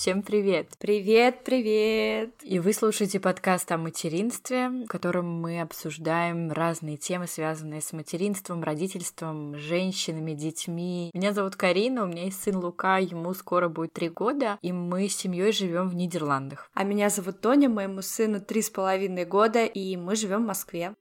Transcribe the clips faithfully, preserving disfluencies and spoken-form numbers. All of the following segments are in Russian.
Всем привет! Привет, привет! И вы слушаете подкаст о материнстве, в котором мы обсуждаем разные темы, связанные с материнством, родительством, женщинами, детьми. Меня зовут Карина, у меня есть сын Лука, ему скоро будет три года, и мы с семьей живем в Нидерландах. А меня зовут Тоня, моему сыну три с половиной года, и мы живем в Москве.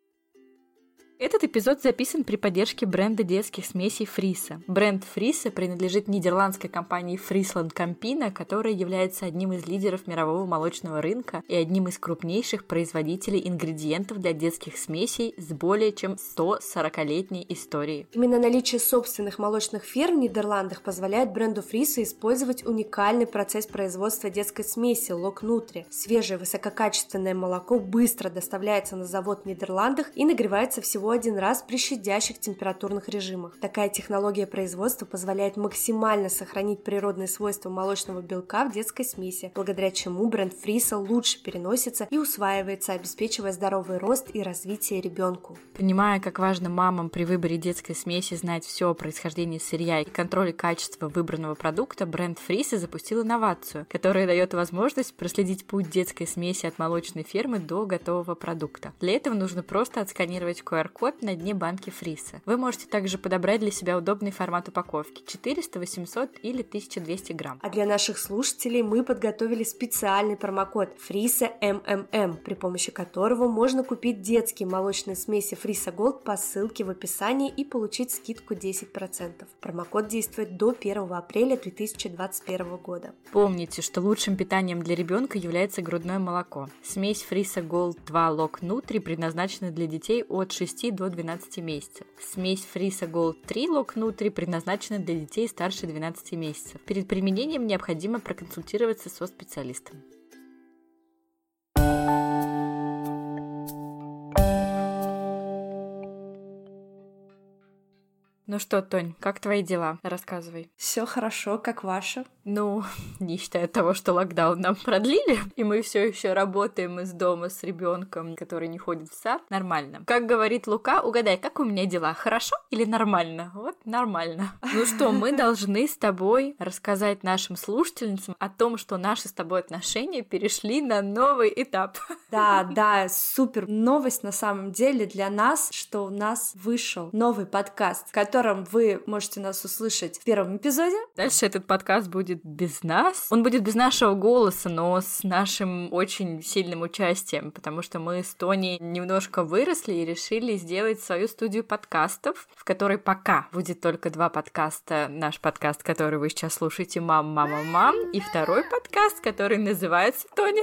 Этот эпизод записан при поддержке бренда детских смесей Friso. Бренд Friso принадлежит нидерландской компании FrieslandCampina, которая является одним из лидеров мирового молочного рынка и одним из крупнейших производителей ингредиентов для детских смесей с более чем сто сорокалетней историей. Именно наличие собственных молочных ферм в Нидерландах позволяет бренду Friso использовать уникальный процесс производства детской смеси LockNutri. Свежее высококачественное молоко быстро доставляется на завод в Нидерландах и нагревается всего один раз при щадящих температурных режимах. Такая технология производства позволяет максимально сохранить природные свойства молочного белка в детской смеси, благодаря чему бренд Friso лучше переносится и усваивается, обеспечивая здоровый рост и развитие ребенку. Понимая, как важно мамам при выборе детской смеси знать все о происхождении сырья и контроле качества выбранного продукта, бренд Friso запустил инновацию, которая дает возможность проследить путь детской смеси от молочной фермы до готового продукта. Для этого нужно просто отсканировать ку ар-код на дне банки Friso. Вы можете также подобрать для себя удобный формат упаковки четыреста, восемьсот или тысяча двести грамм. А для наших слушателей мы подготовили специальный промокод Friso эм эм эм, при помощи которого можно купить детские молочные смеси Friso Gold по ссылке в описании и получить скидку десять процентов. Промокод действует до первого апреля две тысячи двадцать первого года. Помните, что лучшим питанием для ребенка является грудное молоко. Смесь Friso Gold два LockNutri предназначена для детей от шести до двенадцати месяцев. Смесь Friso Gold три LockNutri предназначена для детей старше двенадцати месяцев. Перед применением необходимо проконсультироваться со специалистом. Ну что, Тонь, как твои дела? Рассказывай. Все хорошо, как ваше? Ну, не считая того, что локдаун нам продлили, и мы все еще работаем из дома с ребенком, который не ходит в сад, нормально. Как говорит Лука, угадай, как у меня дела? Хорошо или нормально? Вот нормально. Ну что, мы должны с тобой рассказать нашим слушательницам о том, что наши с тобой отношения перешли на новый этап. Да, да, супер новость на самом деле для нас, что у нас вышел новый подкаст, в котором В котором вы можете нас услышать в первом эпизоде. Дальше этот подкаст будет без нас. Он будет без нашего голоса, но с нашим очень сильным участием, потому что мы с Тони немножко выросли и решили сделать свою студию подкастов, в которой пока будет только два подкаста. Наш подкаст, который вы сейчас слушаете, «Мам, мама, мам», и второй подкаст, который называется, Тони,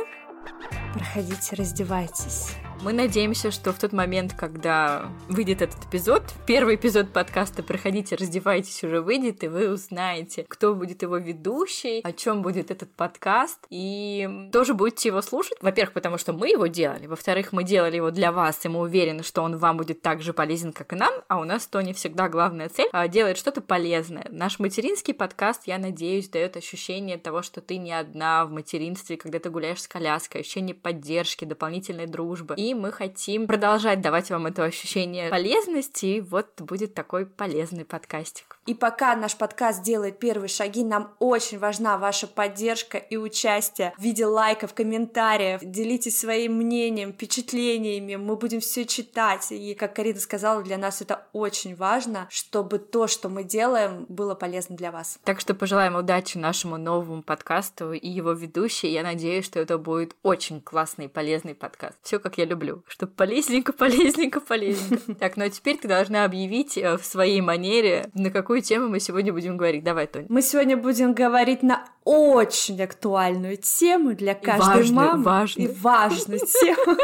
«Проходите, раздевайтесь». Мы надеемся, что в тот момент, когда выйдет этот эпизод, первый эпизод подкаста «Проходите, раздевайтесь» уже выйдет, и вы узнаете, кто будет его ведущий, о чем будет этот подкаст, и тоже будете его слушать. Во-первых, потому что мы его делали, во-вторых, мы делали его для вас, и мы уверены, что он вам будет так же полезен, как и нам, а у нас то не всегда главная цель — делать что-то полезное. Наш материнский подкаст, я надеюсь, дает ощущение того, что ты не одна в материнстве, когда ты гуляешь с коляской, ощущение поддержки, дополнительной дружбы. И мы хотим продолжать давать вам это ощущение полезности, и вот будет такой полезный подкастик. И пока наш подкаст делает первые шаги, нам очень важна ваша поддержка и участие в виде лайков, комментариев. Делитесь своим мнением, впечатлениями, мы будем все читать. И, как Карина сказала, для нас это очень важно, чтобы то, что мы делаем, было полезно для вас. Так что пожелаем удачи нашему новому подкасту и его ведущей. Я надеюсь, что это будет очень классный и полезный подкаст. Все, как я люблю. Люблю, чтобы полезненько, полезненько, полезненько. Так, ну а теперь ты должна объявить в своей манере, на какую тему мы сегодня будем говорить. Давай, Тоня. Мы сегодня будем говорить на очень актуальную тему для каждой важную, мамы. Важную. И важную тему.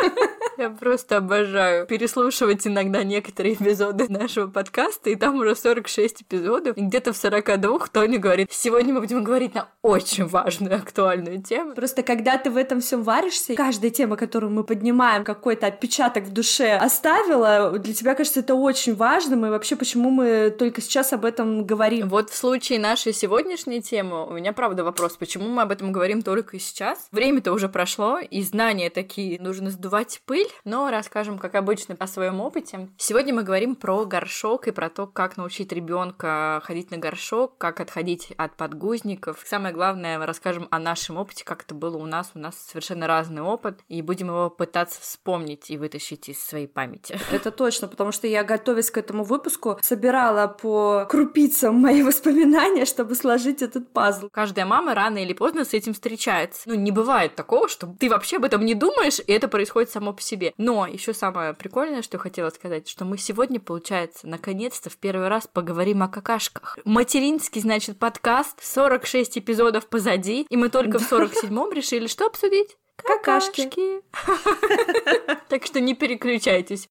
Я просто обожаю переслушивать иногда некоторые эпизоды нашего подкаста, и там уже сорок шесть эпизодов, и где-то в сорока двух Тоня говорит: сегодня мы будем говорить на очень важную, актуальную тему. Просто когда ты в этом всем варишься, каждая тема, которую мы поднимаем, какой-то отпечаток в душе оставила, для тебя, кажется, это очень важным, и вообще, почему мы только сейчас об этом говорим. Вот в случае нашей сегодняшней темы у меня, правда, вопрос, почему мы об этом говорим только сейчас? Время-то уже прошло, и знания такие нужно сдувать пыль, пыль, но расскажем, как обычно, о своем опыте. Сегодня мы говорим про горшок и про то, как научить ребенка ходить на горшок, как отходить от подгузников. Самое главное, мы расскажем о нашем опыте, как это было у нас. У нас совершенно разный опыт, и будем его пытаться вспомнить и вытащить из своей памяти. Это точно, потому что я, готовясь к этому выпуску, собирала по крупицам мои воспоминания, чтобы сложить этот пазл. Каждая мама рано или поздно с этим встречается. Ну, не бывает такого, что ты вообще об этом не думаешь, и это происходит само по себе. Но еще самое прикольное, что я хотела сказать, что мы сегодня, получается, наконец-то в первый раз поговорим о какашках. Материнский, значит, подкаст, сорок шесть эпизодов позади, и мы только в сорок седьмом решили что обсудить? Какашки. Так что не переключайтесь.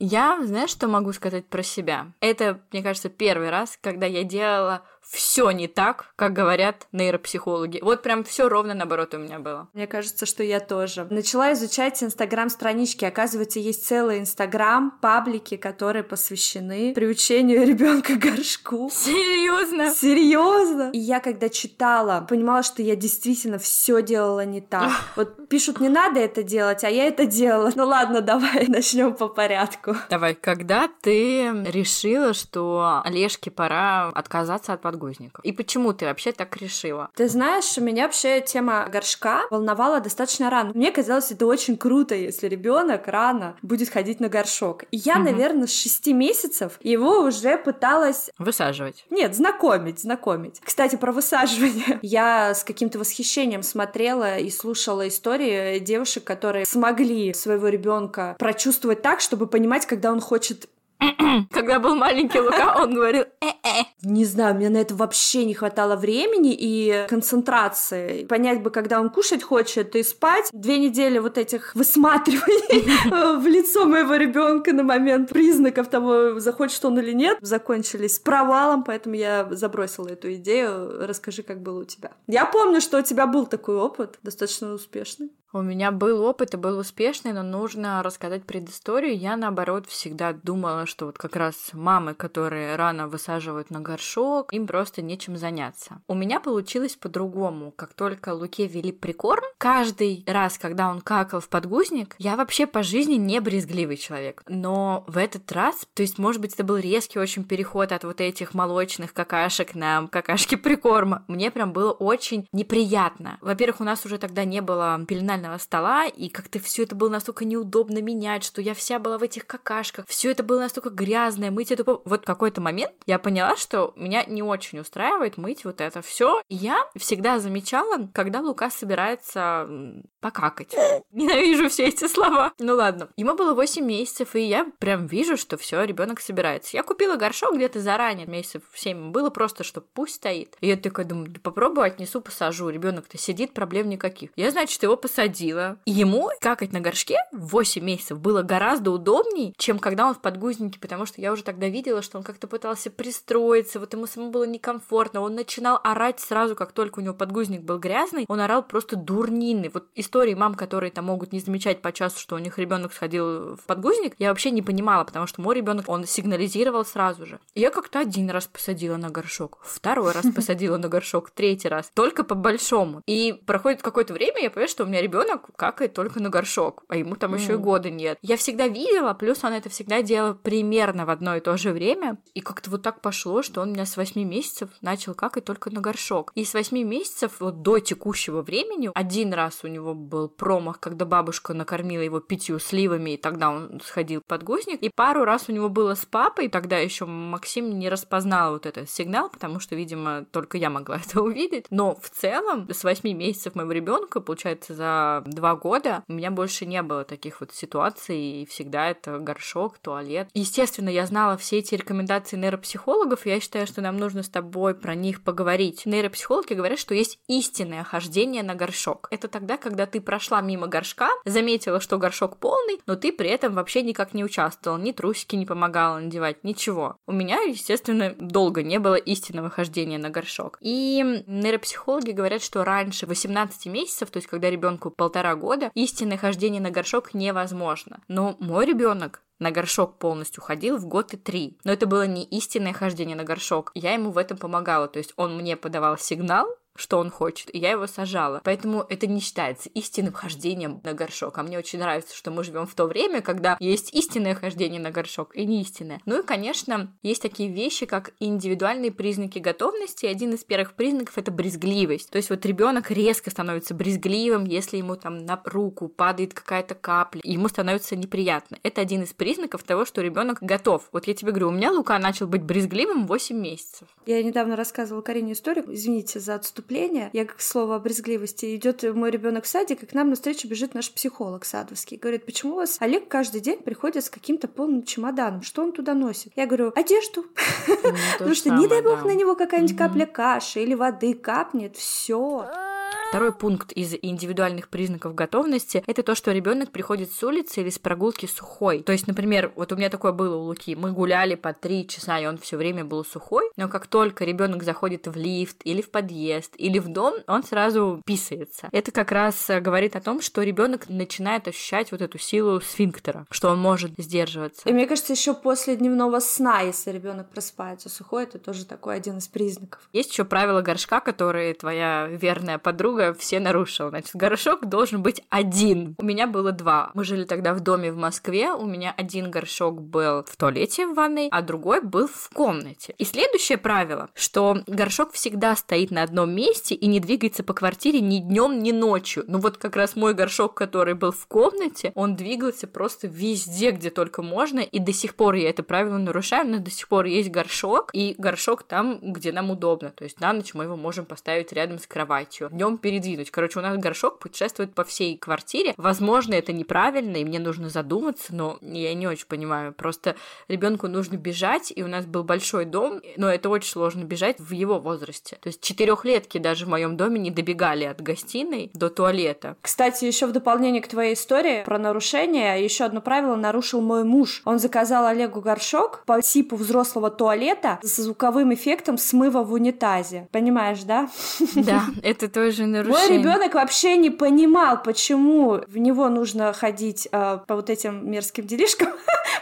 Я, знаешь, что могу сказать про себя? Это, мне кажется, первый раз, когда я делала все не так, как говорят нейропсихологи. Вот прям все ровно наоборот у меня было. Мне кажется, что я тоже. Начала изучать инстаграм-странички. Оказывается, есть целый инстаграм, паблики, которые посвящены приучению ребенка к горшку. Серьезно? Серьезно? И я, когда читала, понимала, что я действительно все делала не так. Вот пишут, не надо это делать, а я это делала. Ну ладно, давай начнем по порядку. Давай, когда ты решила, что Олежке пора отказаться от подгузников? И почему ты вообще так решила? Ты знаешь, меня вообще тема горшка волновала достаточно рано. Мне казалось, это очень круто, если ребенок рано будет ходить на горшок. И я, угу. наверное, с шести месяцев его уже пыталась... Высаживать? Нет, знакомить, знакомить. Кстати, про высаживание. Я с каким-то восхищением смотрела и слушала истории девушек, которые смогли своего ребенка прочувствовать так, чтобы понимать, когда он хочет... Когда был маленький Лука, он говорил «э-э». Не знаю, мне на это вообще не хватало времени и концентрации. Понять бы, когда он кушать хочет и спать. Две недели вот этих высматриваний в лицо моего ребенка на момент признаков того, захочет он или нет, закончились провалом, поэтому я забросила эту идею. Расскажи, как было у тебя. Я помню, что у тебя был такой опыт, достаточно успешный. У меня был опыт и был успешный, но нужно рассказать предысторию. Я, наоборот, всегда думала, что вот как раз мамы, которые рано высаживают на горшок, им просто нечем заняться. У меня получилось по-другому. Как только Луке вели прикорм, каждый раз, когда он какал в подгузник, я вообще по жизни не брезгливый человек. Но в этот раз, то есть, может быть, это был резкий очень переход от вот этих молочных какашек на какашки прикорма. Мне прям было очень неприятно. Во-первых, у нас уже тогда не было пеленального стола, и как-то все это было настолько неудобно менять, что я вся была в этих какашках, все это было настолько грязное, мыть эту попу. Вот в какой-то момент я поняла, что меня не очень устраивает мыть вот это все. Я всегда замечала, когда Лука собирается покакать. Ненавижу все эти слова. Ну ладно. Ему было восемь месяцев, и я прям вижу, что все, ребенок собирается. Я купила горшок где-то заранее, месяцев семь было, просто что пусть стоит. И я такая думаю, да попробую, отнесу, посажу. Ребенок-то сидит, проблем никаких. Я, значит, его посадила. Ему какать на горшке в восемь месяцев было гораздо удобнее, чем когда он в подгузнике, потому что я уже тогда видела, что он как-то пытался пристроиться, вот ему самому было некомфортно, он начинал орать сразу, как только у него подгузник был грязный, он орал просто дурнины. Вот истории мам, которые там могут не замечать по часу, что у них ребенок сходил в подгузник, я вообще не понимала, потому что мой ребенок, он сигнализировал сразу же. И я как-то один раз посадила на горшок, второй раз посадила на горшок, третий раз, только по-большому. И проходит какое-то время, я понимаю, что у меня ребенок Ребенок какает только на горшок, а ему там mm. еще и года нет. Я всегда видела, плюс он это всегда делал примерно в одно и то же время. И как-то вот так пошло, что он у меня с восьми месяцев начал какать только на горшок. И с восьми месяцев вот до текущего времени один раз у него был промах, когда бабушка накормила его пятью сливами, и тогда он сходил в подгузник. И пару раз у него было с папой, тогда еще Максим не распознал вот этот сигнал, потому что, видимо, только я могла это увидеть. Но в целом с восьми месяцев моего ребенка, получается, за два года у меня больше не было таких вот ситуаций, и всегда это горшок, туалет. Естественно, я знала все эти рекомендации нейропсихологов, и я считаю, что нам нужно с тобой про них поговорить. Нейропсихологи говорят, что есть истинное хождение на горшок. Это тогда, когда ты прошла мимо горшка, заметила, что горшок полный, но ты при этом вообще никак не участвовал, ни трусики не помогала надевать, ничего. У меня, естественно, долго не было истинного хождения на горшок. И нейропсихологи говорят, что раньше восемнадцати месяцев, то есть когда ребенку полтора года, истинное хождение на горшок невозможно. Но мой ребенок на горшок полностью ходил в год и три. Но это было не истинное хождение на горшок. Я ему в этом помогала. То есть он мне подавал сигнал, что он хочет, и я его сажала. Поэтому это не считается истинным хождением на горшок. А мне очень нравится, что мы живем в то время, когда есть истинное хождение на горшок и неистинное. Ну и, конечно, есть такие вещи, как индивидуальные признаки готовности. Один из первых признаков — это брезгливость. То есть вот ребенок резко становится брезгливым, если ему там на руку падает какая-то капля, ему становится неприятно. Это один из признаков того, что ребенок готов. Вот я тебе говорю, у меня Лука начал быть брезгливым восемь месяцев. Я недавно рассказывала Карине историю, извините за отступление, я, к слову, о брезгливости. Идет мой ребенок в садик, и к нам навстречу бежит наш психолог садовский. Говорит, почему у вас Олег каждый день приходит с каким-то полным чемоданом? Что он туда носит? Я говорю, одежду. Потому что, не дай бог, на него какая-нибудь капля каши или воды капнет. Все. Второй пункт из индивидуальных признаков готовности — это то, что ребенок приходит с улицы или с прогулки сухой. То есть, например, вот у меня такое было у Луки. Мы гуляли по три часа, и он все время был сухой. Но как только ребенок заходит в лифт или в подъезд или в дом, он сразу писается. Это как раз говорит о том, что ребенок начинает ощущать вот эту силу сфинктера, что он может сдерживаться. И мне кажется, еще после дневного сна, если ребенок просыпается сухой, это тоже такой один из признаков. Есть еще правила горшка, которые твоя верная подруга все нарушила. Значит, горшок должен быть один. У меня было два. Мы жили тогда в доме в Москве. У меня один горшок был в туалете в ванной, а другой был в комнате. И следующее правило, что горшок всегда стоит на одном месте и не двигается по квартире ни днем, ни ночью. Ну вот как раз мой горшок, который был в комнате, он двигался просто везде, где только можно, и до сих пор я это правило нарушаю, но до сих пор есть горшок, и горшок там, где нам удобно. То есть на ночь мы его можем поставить рядом с кроватью. Днем перед Передвинуть. Короче, у нас горшок путешествует по всей квартире. Возможно, это неправильно, и мне нужно задуматься, но я не очень понимаю. Просто ребенку нужно бежать, и у нас был большой дом, но это очень сложно бежать в его возрасте. То есть четырехлетки даже в моем доме не добегали от гостиной до туалета. Кстати, еще в дополнение к твоей истории про нарушение, еще одно правило нарушил мой муж. Он заказал Олегу горшок по типу взрослого туалета с звуковым эффектом смыва в унитазе. Понимаешь, да? Да, это тоже нарушение. Мой ребенок вообще не понимал, почему в него нужно ходить э, по вот этим мерзким делишкам,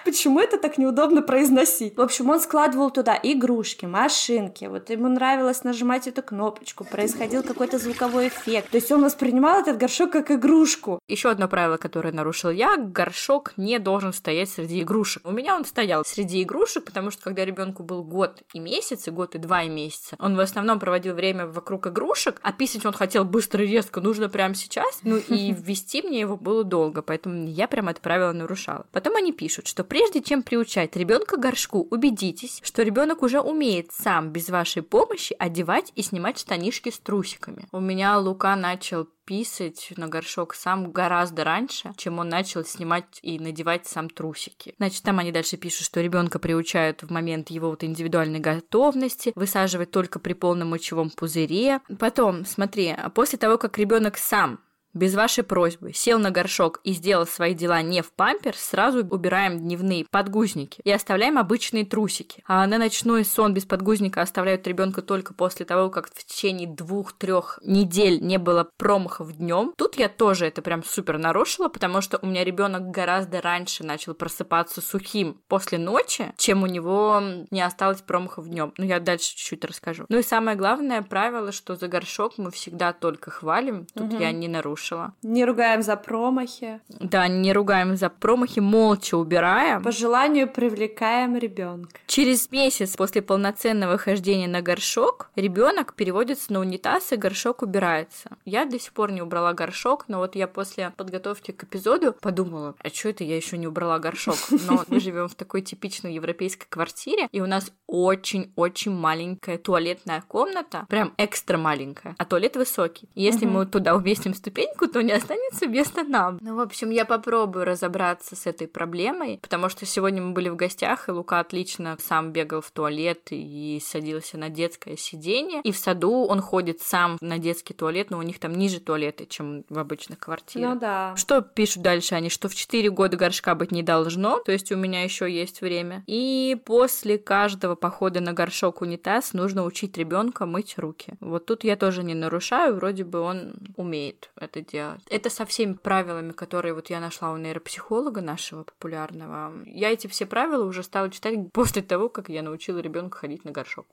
почему это так неудобно произносить. В общем, он складывал туда игрушки, машинки, вот ему нравилось нажимать эту кнопочку, происходил какой-то звуковой эффект, то есть он воспринимал этот горшок как игрушку. Еще одно правило, которое нарушил я: горшок не должен стоять среди игрушек. У меня он стоял среди игрушек, потому что когда ребенку был год и месяц, и год и два и месяца, он в основном проводил время вокруг игрушек, а писать он хотел быстро и резко, нужно прямо сейчас, ну и ввести мне его было долго, поэтому я прям это правило нарушала. Потом они пишут, что прежде чем приучать ребенка к горшку, убедитесь, что ребенок уже умеет сам без вашей помощи одевать и снимать штанишки с трусиками. У меня Лука начал писать на горшок сам гораздо раньше, чем он начал снимать и надевать сам трусики. Значит, там они дальше пишут, что ребенка приучают в момент его вот индивидуальной готовности, высаживать только при полном мочевом пузыре. Потом, смотри, после того, как ребенок сам без вашей просьбы сел на горшок и сделал свои дела не в памперс, сразу убираем дневные подгузники и оставляем обычные трусики. А на ночной сон без подгузника оставляют ребенка только после того, как в течение двух-трех недель не было промахов днем. Тут я тоже это прям супер нарушила, потому что у меня ребенок гораздо раньше начал просыпаться сухим после ночи, чем у него не осталось промахов днем. Ну, я дальше чуть-чуть расскажу. Ну и самое главное правило, что за горшок мы всегда только хвалим. Тут угу. я не нарушила. Не ругаем за промахи. Да, не ругаем за промахи, молча убираем. По желанию привлекаем ребенка. Через месяц после полноценного хождения на горшок ребенок переводится на унитаз, и горшок убирается. Я до сих пор не убрала горшок, но вот я после подготовки к эпизоду подумала, а что это я еще не убрала горшок? Но мы живем в такой типичной европейской квартире, и у нас очень-очень маленькая туалетная комната, прям экстра маленькая, а туалет высокий. Если мы туда уместим ступень, потихоньку, то не останется места нам. Ну, в общем, я попробую разобраться с этой проблемой, потому что сегодня мы были в гостях, и Лука отлично сам бегал в туалет и садился на детское сиденье. И в саду он ходит сам на детский туалет, но у них там ниже туалеты, чем в обычных квартирах. Ну да. Что пишут дальше они? Что в четыре года горшка быть не должно, то есть у меня еще есть время. И после каждого похода на горшок унитаз нужно учить ребенка мыть руки. Вот тут я тоже не нарушаю, вроде бы он умеет это делать. Это со всеми правилами, которые вот я нашла у нейропсихолога нашего популярного. Я эти все правила уже стала читать после того, как я научила ребенка ходить на горшок.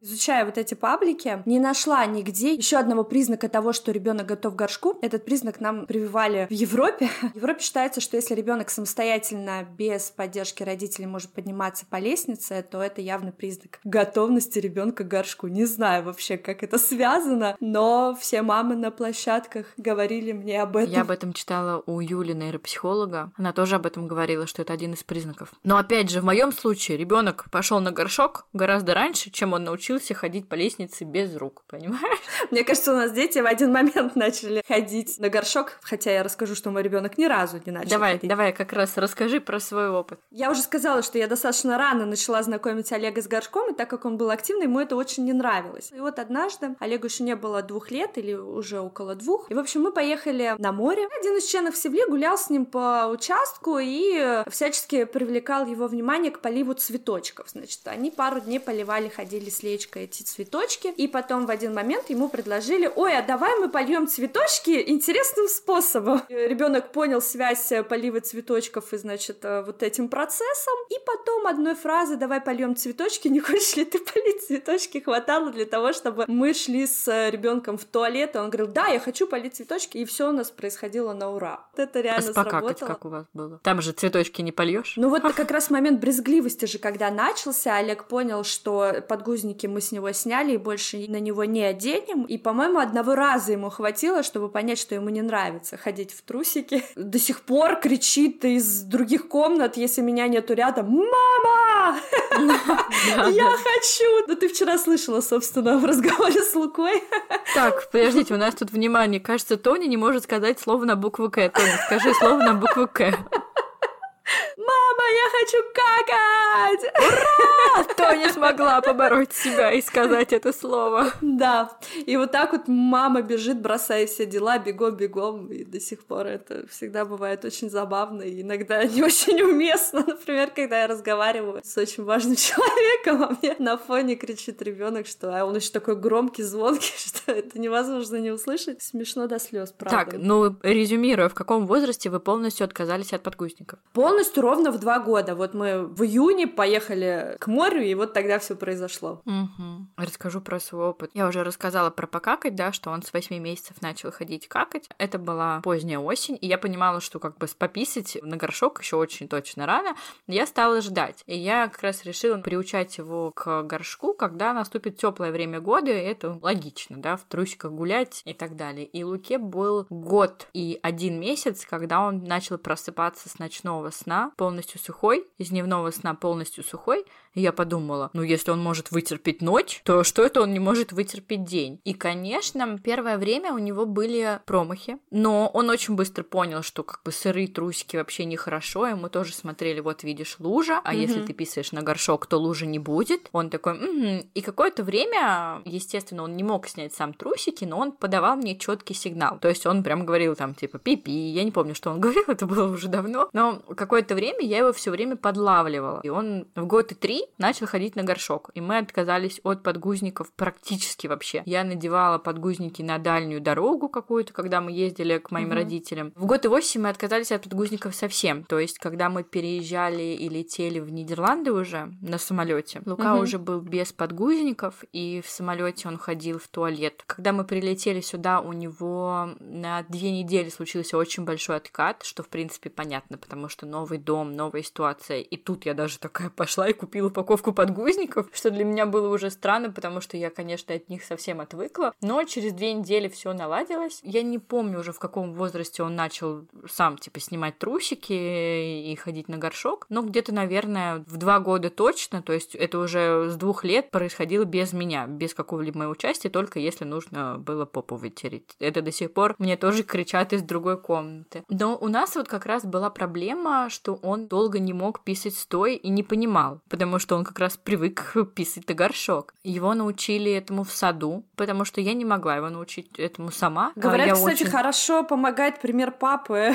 Изучая вот эти паблики, не нашла нигде еще одного признака того, что ребенок готов к горшку. Этот признак нам прививали в Европе. В Европе считается, что если ребенок самостоятельно, без поддержки родителей, может подниматься по лестнице, то это явный признак готовности ребенка к горшку. Не знаю вообще, как это связано, но все мамы на площадках говорили мне об этом. Я об этом читала у Юли, нейропсихолога. Она тоже об этом говорила, что это один из признаков. Но опять же, в моем случае ребенок пошел на горшок гораздо раньше, чем он научился ходить по лестнице без рук, понимаешь? Мне кажется, у нас дети в один момент начали ходить на горшок, хотя я расскажу, что мой ребенок ни разу не начал. Давай, ходить. давай, как раз расскажи про свой опыт. Я уже сказала, что я достаточно рано начала знакомить Олега с горшком, и так как он был активный, ему это очень не нравилось. И вот однажды, Олегу еще не было двух лет или уже около двух, и, в общем, мы поехали на море. Один из членов семьи гулял с ним по участку и всячески привлекал его внимание к поливу цветочков. Значит, они пару дней поливали, ходили с лечкой эти цветочки, и потом в один момент ему предложили: ой, а давай мы польем цветочки интересным способом. Ребенок понял связь полива цветочков и, значит, вот этим процессом, и потом одной фразы «давай польем цветочки, не хочешь ли ты полить цветочки?» хватало для того, чтобы мы шли с ребенком в туалет, и он говорил: да, я хочу полить цветочки, и все у нас происходило на ура. Вот это реально а сработало. Как у вас было? Там же цветочки не польешь? Ну вот как раз момент брезгливости же, когда начался, Олег понял, что подгузники мы с него сняли и больше на него не оденем. И, по-моему, одного раза ему хватило, чтобы понять, что ему не нравится ходить в трусике. До сих пор кричит из других комнат, если меня нету рядом: «Мама! Я хочу!» Ну, ты вчера слышала, собственно, в разговоре с Лукой. Так, подождите, у нас тут внимание. Кажется, Тоня не может сказать слово на букву «К». Тоня, скажи слово на букву «К». «Мама, я хочу какать!» Ура! Тоня смогла побороть себя и сказать это слово. Да, и вот так вот мама бежит, бросая все дела, бегом-бегом, и до сих пор это всегда бывает очень забавно и иногда не очень уместно. Например, когда я разговариваю с очень важным человеком, а мне на фоне кричит ребенок, что а он еще такой громкий, звонкий, что это невозможно не услышать. Смешно до слез, правда. Так, ну, резюмируя, в каком возрасте вы полностью отказались от подгузников? Полностью ровно в два года. Вот мы в июне поехали к морю, и вот тогда все произошло. Угу. Расскажу про свой опыт. Я уже рассказала про покакать, да, что он с восьми месяцев начал ходить какать. Это была поздняя осень, и я понимала, что как бы пописать на горшок еще очень точно рано. Я стала ждать. И я как раз решила приучать его к горшку, когда наступит теплое время года, и это логично, да, в трусиках гулять и так далее. И Луке был год и один месяц, когда он начал просыпаться с ночного сна полностью сухой, из дневного сна полностью сухой, и я подумала, ну, если он может вытерпеть ночь, то что это он не может вытерпеть день? И, конечно, первое время у него были промахи, но он очень быстро понял, что как бы сырые трусики вообще нехорошо, и мы тоже смотрели, вот видишь, лужа, а mm-hmm. если ты писаешь на горшок, то лужи не будет. Он такой, м-м-м. И какое-то время, естественно, он не мог снять сам трусики, но он подавал мне четкий сигнал, то есть он прям говорил там, типа, пи-пи, я не помню, что он говорил, это было уже давно, но какое-то время я его все время подлавливала. И он в год и три начал ходить на горшок. И мы отказались от подгузников практически вообще. Я надевала подгузники на дальнюю дорогу какую-то, когда мы ездили к моим mm-hmm. родителям. В год и восемь мы отказались от подгузников совсем. То есть, когда мы переезжали и летели в Нидерланды уже на самолете, Лука mm-hmm. уже был без подгузников, и в самолете он ходил в туалет. Когда мы прилетели сюда, у него на две недели случился очень большой откат, что, в принципе, понятно, потому что новый дом, новая ситуация. И тут я даже такая пошла и купила упаковку подгузников, что для меня было уже странно, потому что я, конечно, от них совсем отвыкла. Но через две недели все наладилось. Я не помню уже, в каком возрасте он начал сам, типа, снимать трусики и ходить на горшок. Но где-то, наверное, в два года точно, то есть это уже с двух лет происходило без меня, без какого-либо моего участия, только если нужно было попу вытереть. Это до сих пор мне тоже кричат из другой комнаты. Но у нас вот как раз была проблема, что он долго не мог писать стоя и не понимал, потому что он как раз привык писать на горшок. Его научили этому в саду, потому что я не могла его научить этому сама. Говорят, я кстати, очень... хорошо помогает пример папы,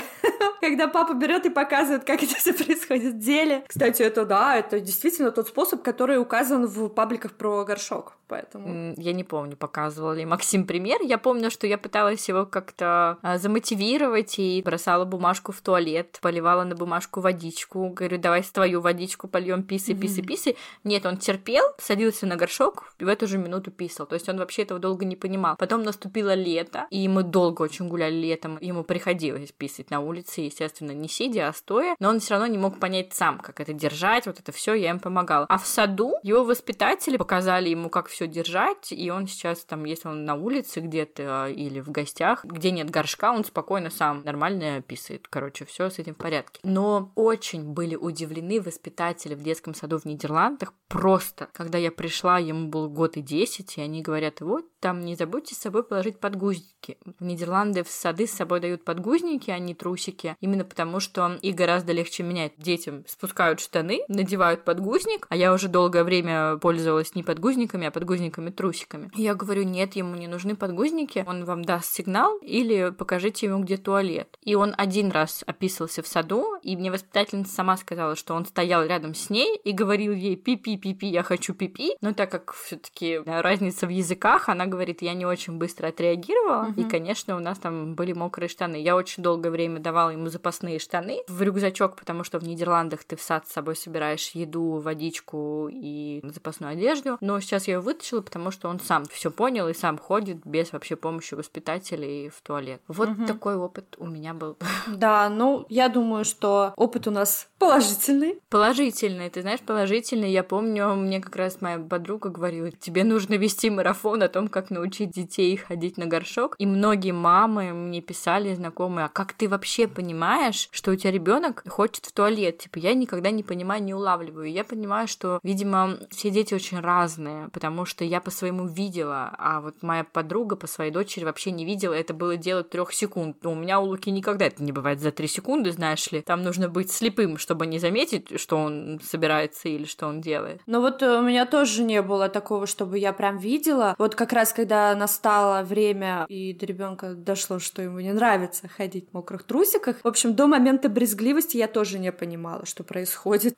когда папа берет и показывает, как это все происходит в деле. Кстати, это да, это действительно тот способ, который указан в пабликах про горшок, поэтому... Я не помню, показывал ли Максим пример. Я помню, что я пыталась его как-то замотивировать и бросала бумажку в туалет, поливала на бумажку водичку, говорю, давай твою водичку польем, писи, писи, писи. Нет, он терпел, садился на горшок и в эту же минуту писал. То есть он вообще этого долго не понимал. Потом наступило лето, и мы долго очень гуляли летом. Ему приходилось писать на улице, естественно, не сидя, а стоя. Но он все равно не мог понять сам, как это держать, вот это все, я им помогала. А в саду его воспитатели показали ему, как все держать, и он сейчас там, если он на улице где-то или в гостях, где нет горшка, он спокойно сам нормально писает. Короче, все с этим в порядке. Но очень были удивлены воспитатели в детском саду в Нидерландах. Просто, когда я пришла, ему был год и десять, и они говорят, вот, там не забудьте с собой положить подгузники. В Нидерланды в сады с собой дают подгузники, а не трусики, именно потому, что их гораздо легче менять. Детям спускают штаны, надевают подгузник, а я уже долгое время пользовалась не подгузниками, а подгузниками-трусиками. Я говорю, нет, ему не нужны подгузники, он вам даст сигнал или покажите ему, где туалет. И он один раз описался в саду, и мне воспитательница сама сказала, что он стоял рядом с ней и говорил ей пи-пи-пи-пи, я хочу пи-пи. Но так как все-таки разница в языках, она говорит, я не очень быстро отреагировала, uh-huh. и, конечно, у нас там были мокрые штаны. Я очень долгое время давала ему запасные штаны в рюкзачок, потому что в Нидерландах ты в сад с собой собираешь еду, водичку и запасную одежду. Но сейчас я ее вытащила, потому что он сам все понял и сам ходит без вообще помощи воспитателей в туалет. Вот uh-huh. такой опыт у меня был. Да, ну, я думаю, что опыт у нас положительный. Положительный, ты знаешь, положительный. Я помню, мне как раз моя подруга говорила, тебе нужно вести марафон о том, как научить детей ходить на горшок. И многие мамы мне писали, знакомые, а как ты вообще понимаешь, что у тебя ребенок хочет в туалет? Типа, я никогда не понимаю, не улавливаю. Я понимаю, что, видимо, все дети очень разные, потому что я по-своему видела, а вот моя подруга по своей дочери вообще не видела. Это было дело трех секунд. Но у меня у Луки никогда это не бывает за три секунды, знаешь ли. Там нужно быть слепым, чтобы не заметить, что он собирается или что он делает. Но вот у меня тоже не было такого, чтобы я прям видела. Вот как раз когда настало время и до ребенка дошло, что ему не нравится ходить в мокрых трусиках. В общем, до момента брезгливости я тоже не понимала, что происходит.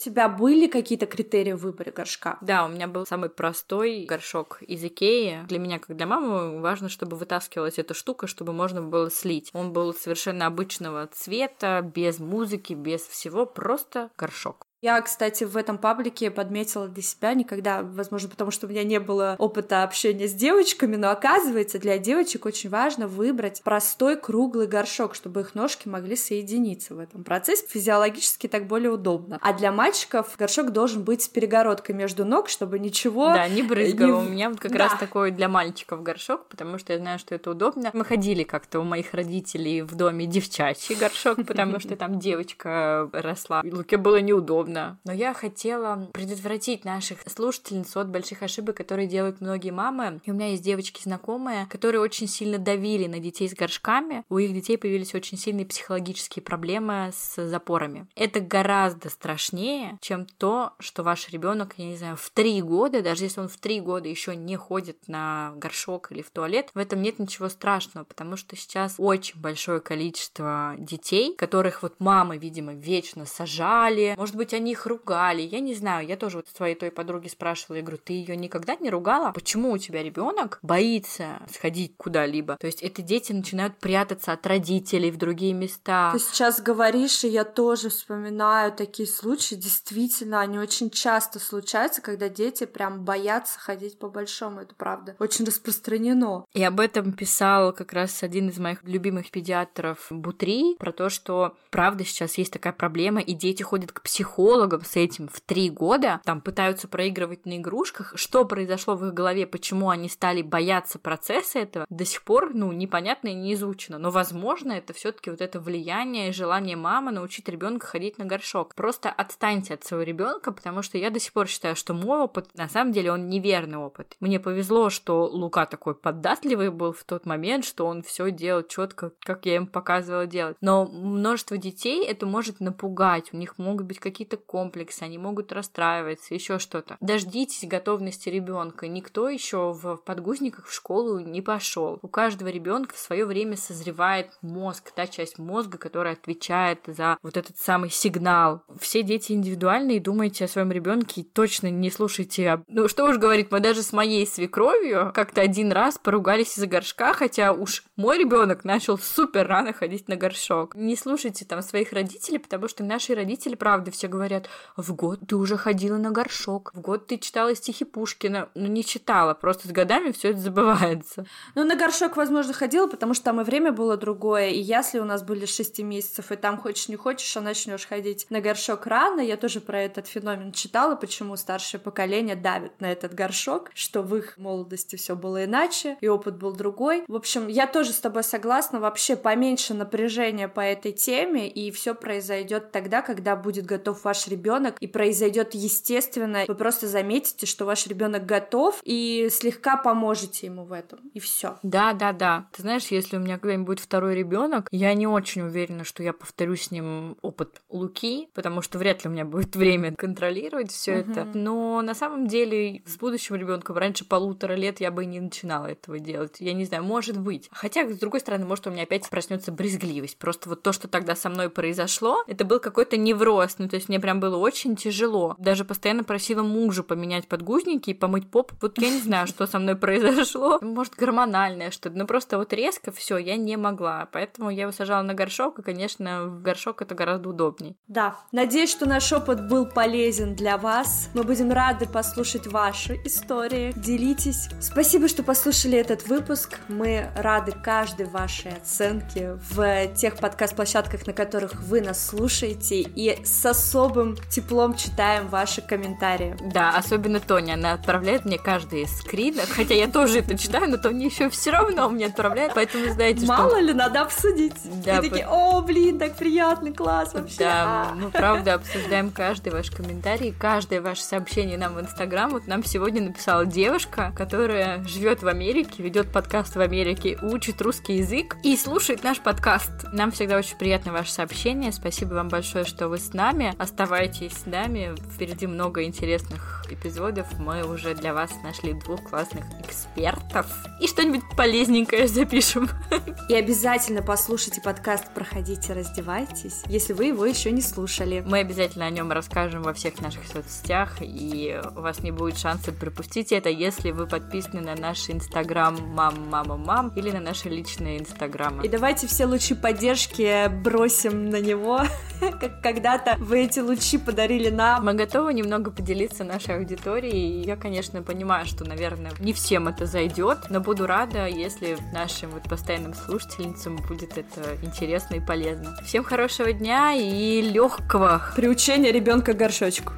У тебя были какие-то критерии выбора горшка? Да, у меня был самый простой горшок из Икеи. Для меня, как для мамы, важно, чтобы вытаскивалась эта штука, чтобы можно было слить. Он был совершенно обычного цвета, без музыки, без всего, просто горшок. Я, кстати, в этом паблике подметила для себя никогда, возможно, потому что у меня не было опыта общения с девочками, но оказывается, для девочек очень важно выбрать простой круглый горшок, чтобы их ножки могли соединиться в этом процессе. Физиологически так более удобно. А для мальчиков горшок должен быть с перегородкой между ног, чтобы ничего... Да, не брызгало. Не... У меня вот как да. раз такой для мальчиков горшок, потому что я знаю, что это удобно. Мы ходили как-то у моих родителей в доме девчачий горшок, потому что там девочка росла. Луке было неудобно. Но я хотела предотвратить наших слушательниц от больших ошибок, которые делают многие мамы. И у меня есть девочки знакомые, которые очень сильно давили на детей с горшками. У их детей появились очень сильные психологические проблемы с запорами. Это гораздо страшнее, чем то, что ваш ребенок, я не знаю, в три года, даже если он в три года еще не ходит на горшок или в туалет, в этом нет ничего страшного, потому что сейчас очень большое количество детей, которых вот мамы, видимо, вечно сажали. Может быть, они их ругали. Я не знаю, я тоже вот своей той подруги спрашивала, я говорю, ты ее никогда не ругала? Почему у тебя ребенок боится сходить куда-либо? То есть это дети начинают прятаться от родителей в другие места. Ты сейчас говоришь, и я тоже вспоминаю такие случаи. Действительно, они очень часто случаются, когда дети прям боятся ходить по большому. Это правда очень распространено. И об этом писал как раз один из моих любимых педиатров Бутри, про то, что правда сейчас есть такая проблема, и дети ходят к психологам с этим в три года, там пытаются проигрывать на игрушках, что произошло в их голове, почему они стали бояться процесса этого, до сих пор, ну, непонятно и не изучено, но, возможно, это все-таки вот это влияние и желание мамы научить ребенка ходить на горшок. Просто отстаньте от своего ребенка, потому что я до сих пор считаю, что мой опыт, на самом деле, он неверный опыт. Мне повезло, что Лука такой податливый был в тот момент, что он все делал четко, как я им показывала делать. Но множество детей это может напугать, у них могут быть какие-то комплексы, они могут расстраиваться, еще что-то. Дождитесь готовности ребенка. Никто еще в подгузниках в школу не пошел. У каждого ребенка в свое время созревает мозг, та часть мозга, которая отвечает за вот этот самый сигнал. Все дети индивидуальные, думайте о своем ребенке и точно не слушайте. Об... Ну что уж говорить, мы даже с моей свекровью как-то один раз поругались из-за горшка, хотя уж мой ребенок начал супер рано ходить на горшок. Не слушайте там своих родителей, потому что наши родители, правда, все говорят, в год ты уже ходила на горшок, в год ты читала стихи Пушкина. Ну, не читала, просто с годами все это забывается. Ну, на горшок, возможно, ходила, потому что там и время было другое, и ясли у нас были шести месяцев, и там хочешь не хочешь, а начнешь ходить на горшок рано. Я тоже про этот феномен читала, почему старшее поколение давит на этот горшок, что в их молодости все было иначе, и опыт был другой. В общем, я тоже с тобой согласна, вообще поменьше напряжения по этой теме, и все произойдет тогда, когда будет готов ваш ребенок, и произойдет естественно. Вы просто заметите, что ваш ребенок готов, и слегка поможете ему в этом, и все. Да, да, да. Ты знаешь, если у меня когда-нибудь будет второй ребенок, я не очень уверена, что я повторю с ним опыт Луки, потому что вряд ли у меня будет время контролировать все угу. это. Но на самом деле с будущим ребенком раньше полутора лет я бы не начинала этого делать. Я не знаю, может быть. Хотя, с другой стороны, может, у меня опять проснется брезгливость. Просто вот то, что тогда со мной произошло, это был какой-то невроз. Ну, то есть мне прям было очень тяжело. Даже постоянно просила мужа поменять подгузники и помыть попу. Вот я не знаю, что со мной произошло. Может, гормональное что-то. Но просто вот резко все, я не могла. Поэтому я его сажала на горшок, и, конечно, в горшок это гораздо удобней. Да. Надеюсь, что наш опыт был полезен для вас. Мы будем рады послушать вашу историю. Делитесь. Спасибо, что послушали этот выпуск. Мы рады каждой вашей оценке в тех подкаст-площадках, на которых вы нас слушаете, и с особым теплом читаем ваши комментарии. Да, особенно Тоня, она отправляет мне каждый из скринов, хотя я тоже это читаю, но Тоня еще все равно мне отправляет, поэтому знаете, что... Мало ли, надо обсудить. Да, и такие, о, блин, так приятно, класс вообще. Да, мы правда обсуждаем каждый ваш комментарий, каждое ваше сообщение нам в Инстаграм. Вот нам сегодня написала девушка, которая живет в Америке, ведет подкаст в Америке, учит русский язык и слушает наш подкаст. Нам всегда очень приятно ваше сообщение. Спасибо вам большое, что вы с нами. Оставайтесь с нами. Впереди много интересных эпизодов. Мы уже для вас нашли двух классных экспертов. И что-нибудь полезненькое запишем. И обязательно послушайте подкаст «Проходите, раздевайтесь», если вы его еще не слушали. Мы обязательно о нем расскажем во всех наших соцсетях, и у вас не будет шанса пропустить это, если вы подписаны на наш Инстаграм «Мам, мама, мам» или на наши личные Инстаграмы. И давайте все лучи поддержки бросим на него, как когда-то вы эти лучи подарили нам. Мы готовы немного поделиться нашей аудиторией. Я, конечно, понимаю, что, наверное, не всем это зайдет, но буду рада, если нашим вот постоянным слушательницам будет это интересно и полезно. Всем хорошего дня и легкого приучения ребенка к горшочку.